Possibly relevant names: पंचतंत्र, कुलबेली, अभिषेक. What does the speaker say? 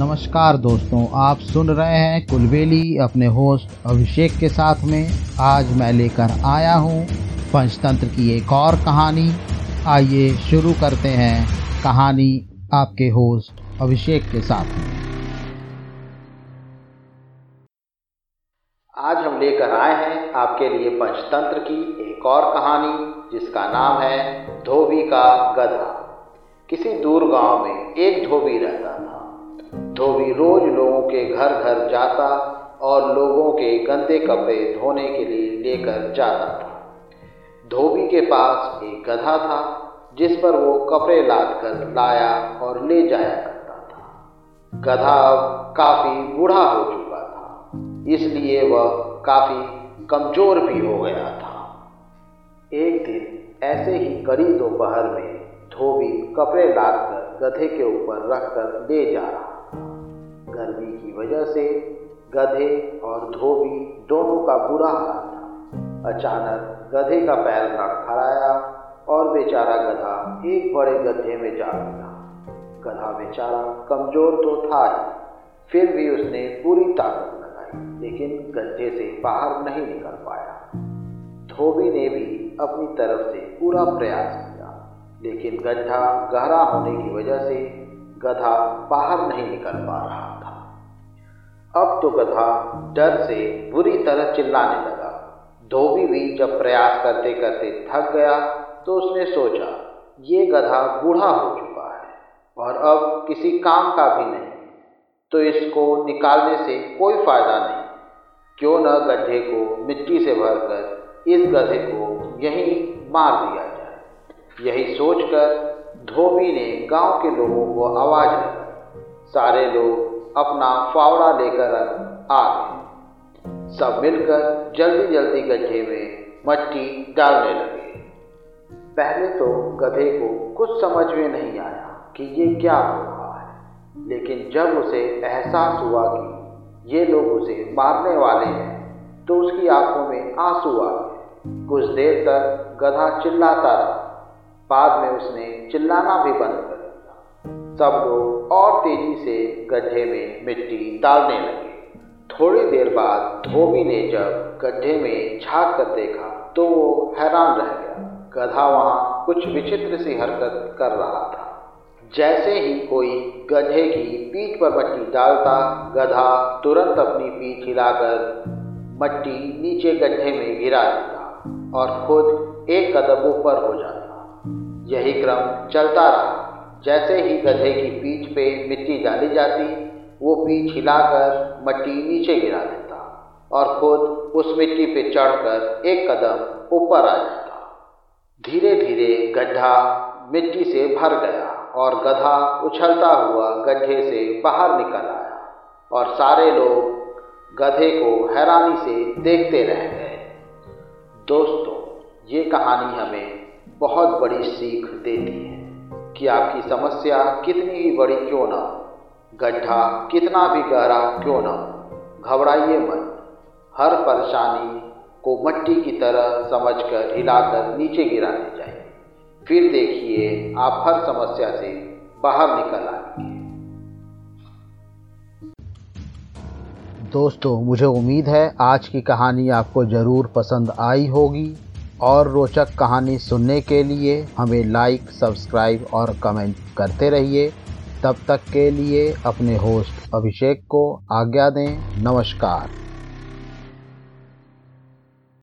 नमस्कार दोस्तों, आप सुन रहे हैं कुलबेली अपने होस्ट अभिषेक के साथ में। आज मैं लेकर आया हूँ पंचतंत्र की एक और कहानी। आइए शुरू करते हैं कहानी आपके होस्ट अभिषेक के साथ में। आज हम लेकर आए हैं आपके लिए पंचतंत्र की एक और कहानी जिसका नाम है धोबी का गधा। किसी दूर गांव में एक धोबी रहता था। धोबी रोज लोगों के घर घर जाता और लोगों के गंदे कपड़े धोने के लिए लेकर जाता था। धोबी के पास एक गधा था जिस पर वो कपड़े लाद कर लाया और ले जाया करता था। गधा काफी बूढ़ा हो चुका था, इसलिए वह काफी कमजोर भी हो गया था। एक दिन ऐसे ही करीब दोपहर में धोबी कपड़े लाद कर गधे के ऊपर रखकर ले जा रहा। गर्मी की वजह से गधे और धोबी दोनों का बुरा हाल था। अचानक गधे का पैर लड़खड़ाया और बेचारा गधा एक बड़े गड्ढे में जा गिरा। गधा बेचारा कमजोर तो था ही, फिर भी उसने पूरी ताकत लगाई, लेकिन गड्ढे से बाहर नहीं निकल पाया। धोबी ने भी अपनी तरफ से पूरा प्रयास किया, लेकिन गड्ढा गहरा होने की वजह से गधा बाहर नहीं निकल पा रहा था। अब तो गधा डर से बुरी तरह चिल्लाने लगा। धोबी भी जब प्रयास करते करते थक गया तो उसने सोचा, ये गधा बूढ़ा हो चुका है और अब किसी काम का भी नहीं, तो इसको निकालने से कोई फायदा नहीं। क्यों न गड्ढे को मिट्टी से भरकर इस गधे को यहीं मार दिया जाए। यही सोचकर धोबी ने गांव के लोगों को आवाज लगाई। सारे लोग अपना फावड़ा लेकर आ गए। सब मिलकर जल्दी जल्दी गड्ढे में मट्टी डालने लगे। पहले तो गधे को कुछ समझ में नहीं आया कि ये क्या हो रहा है, लेकिन जब उसे एहसास हुआ कि ये लोग उसे मारने वाले हैं तो उसकी आंखों में आंसू आ गए। कुछ देर तक गधा चिल्लाता रहा, बाद में उसने चिल्लाना भी बंद कर दिया। सब लोग और तेजी से गड्ढे में मिट्टी डालने लगे। थोड़ी देर बाद धोबी ने जब गड्ढे में झांक कर देखा तो वो हैरान रह गया। गधा वहाँ कुछ विचित्र सी हरकत कर रहा था। जैसे ही कोई गधे की पीठ पर मट्टी डालता, गधा तुरंत अपनी पीठ हिलाकर मट्टी नीचे गड्ढे में गिरा देता और खुद एक कदम ऊपर हो जाता। यही क्रम चलता रहा। जैसे ही गधे की पीठ पे मिट्टी डाली जाती, वो पीठ हिलाकर मट्टी नीचे गिरा देता और खुद उस मिट्टी पे चढ़कर एक कदम ऊपर आ जाता। धीरे धीरे गड्ढा मिट्टी से भर गया और गधा उछलता हुआ गड्ढे से बाहर निकल आया और सारे लोग गधे को हैरानी से देखते रह गए। दोस्तों, ये कहानी हमें बहुत बड़ी सीख देती है कि आपकी समस्या कितनी भी बड़ी क्यों ना हो, गड्ढा कितना भी गहरा क्यों ना हो, घबराइए मत। हर परेशानी को मट्टी की तरह समझकर हिलाकर नीचे गिराने चाहिए, फिर देखिए आप हर समस्या से बाहर निकल आएंगे। दोस्तों, मुझे उम्मीद है आज की कहानी आपको ज़रूर पसंद आई होगी। और रोचक कहानी सुनने के लिए हमें लाइक, सब्सक्राइब और कमेंट करते रहिए। तब तक के लिए अपने होस्ट अभिषेक को आज्ञा दें। नमस्कार।